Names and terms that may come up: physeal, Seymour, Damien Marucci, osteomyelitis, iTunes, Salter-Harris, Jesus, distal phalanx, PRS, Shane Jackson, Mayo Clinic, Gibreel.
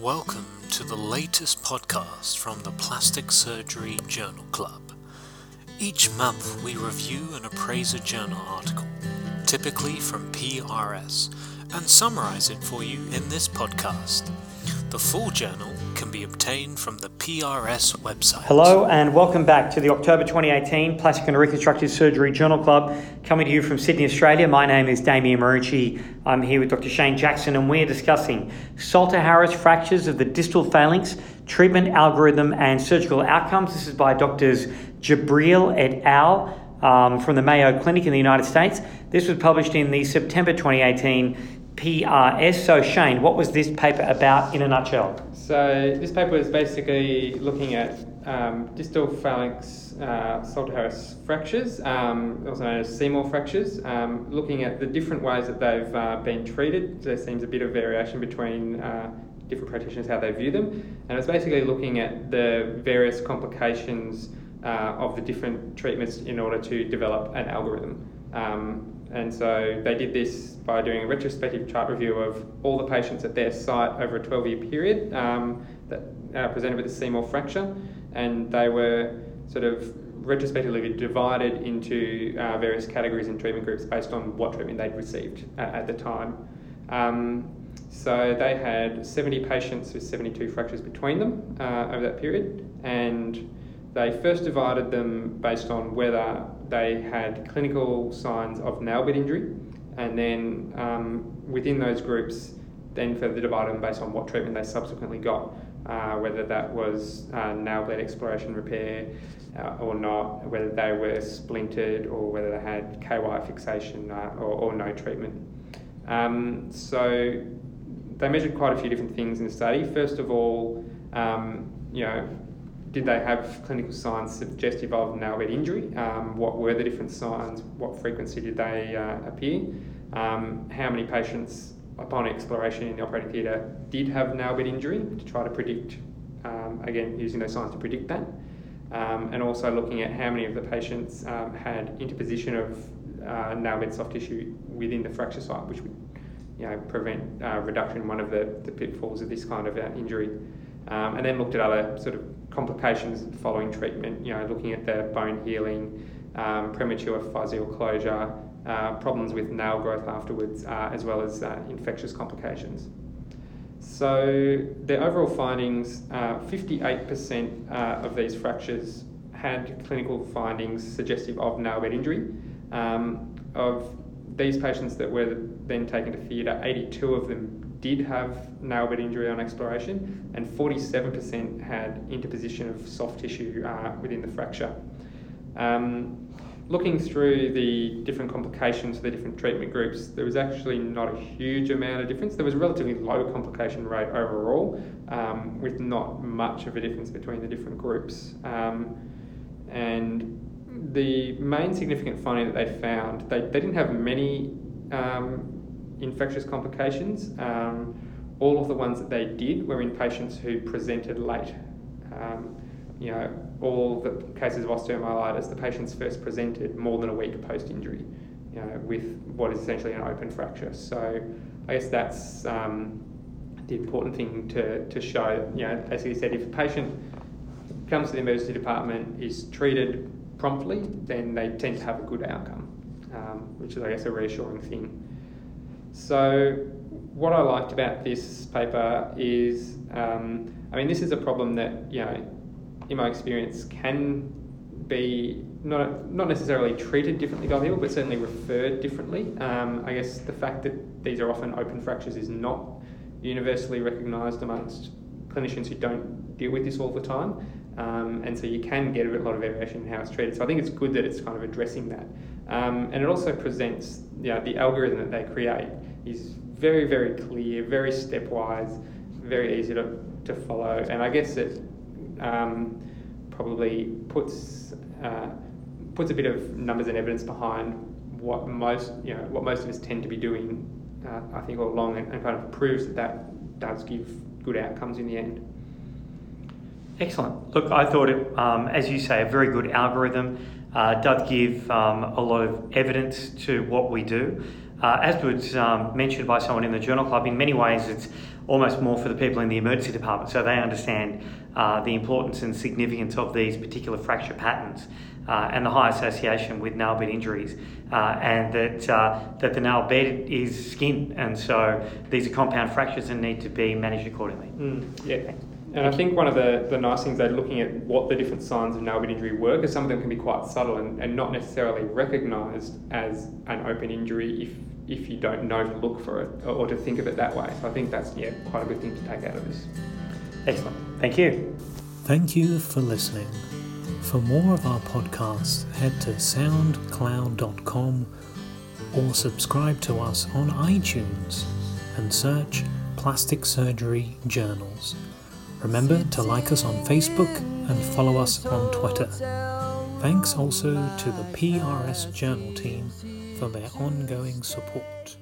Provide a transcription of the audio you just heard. Welcome to the latest podcast from the Plastic Surgery Journal Club. Each month we review and appraise a journal article, typically from PRS, and summarize it for you in this podcast. The full journal can be obtained from the PRS website. Hello and welcome back to the October 2018 Plastic and Reconstructive Surgery Journal Club, coming to you from Sydney, Australia. My name is Damien Marucci. I'm here with Dr. Shane Jackson, and we're discussing Salter-Harris fractures of the distal phalanx, treatment algorithm and surgical outcomes. This is by Drs. Gibreel et al. From the Mayo Clinic in the United States. This was published in the September 2018 PRS. So Shane, what was this paper about in a nutshell? So this paper was basically looking at distal phalanx Salter-Harris fractures, also known as Seymour fractures, looking at the different ways that they've been treated. There seems a bit of variation between different practitioners, how they view them. And it's basically looking at the various complications of the different treatments in order to develop an algorithm. And so they did this by doing a retrospective chart review of all the patients at their site over a 12-year period that presented with a Seymour fracture, and they were sort of retrospectively divided into various categories and treatment groups based on what treatment they'd received at the time. So they had 70 patients with 72 fractures between them over that period, and they first divided them based on whether they had clinical signs of nail bed injury, and then within those groups, then further divided them based on what treatment they subsequently got, whether that was nail bed exploration repair or not, whether they were splinted or whether they had KY fixation or no treatment. So they measured quite a few different things in the study. First of all, did they have clinical signs suggestive of nail bed injury? What were the different signs? What frequency did they appear? How many patients upon exploration in the operating theatre did have nail bed injury, to try to predict, again, using those signs to predict that. And also looking at how many of the patients had interposition of nail bed soft tissue within the fracture site, which would prevent reduction, one of the pitfalls of this kind of injury. And then looked at other sort of complications following treatment, looking at the bone healing, premature physeal closure, problems with nail growth afterwards, as well as infectious complications. So the overall findings, 58% of these fractures had clinical findings suggestive of nail bed injury. Of these patients that were then taken to theatre, 82 of them did have nail bed injury on exploration, and 47% had interposition of soft tissue within the fracture. Looking through the different complications for the different treatment groups, there was actually not a huge amount of difference. There was a relatively low complication rate overall, with not much of a difference between the different groups. And the main significant finding that they found, they didn't have many infectious complications. All of the ones that they did were in patients who presented late. All the cases of osteomyelitis, the patients first presented more than a week post-injury, with what is essentially an open fracture. So I guess that's the important thing to show. As he said, if a patient comes to the emergency department, is treated promptly, then they tend to have a good outcome, which is, I guess, a reassuring thing. So what I liked about this paper is, this is a problem that, in my experience, can be not necessarily treated differently by people, but certainly referred differently. I guess the fact that these are often open fractures is not universally recognised amongst clinicians who don't deal with this all the time. And so you can get a lot of variation in how it's treated. So I think it's good that it's kind of addressing that. And it also presents, the algorithm that they create is very, very clear, very stepwise, very easy to follow. And I guess it probably puts a bit of numbers and evidence behind what most of us tend to be doing, I think, all along, and kind of proves that does give good outcomes in the end. Excellent. Look, I thought it, as you say, a very good algorithm. Does give a lot of evidence to what we do. As was mentioned by someone in the Journal Club, in many ways it's almost more for the people in the emergency department, so they understand the importance and significance of these particular fracture patterns and the high association with nail bed injuries, and that the nail bed is skin, and so these are compound fractures and need to be managed accordingly. Yeah. And I think one of the nice things that looking at what the different signs of nail bed injury were, because some of them can be quite subtle and not necessarily recognised as an open injury if you don't know to look for it or to think of it that way. So I think that's quite a good thing to take out of this. Excellent. Thank you. Thank you for listening. For more of our podcasts, head to soundcloud.com or subscribe to us on iTunes and search Plastic Surgery Journals. Remember to like us on Facebook and follow us on Twitter. Thanks also to the PRS Journal team for their ongoing support.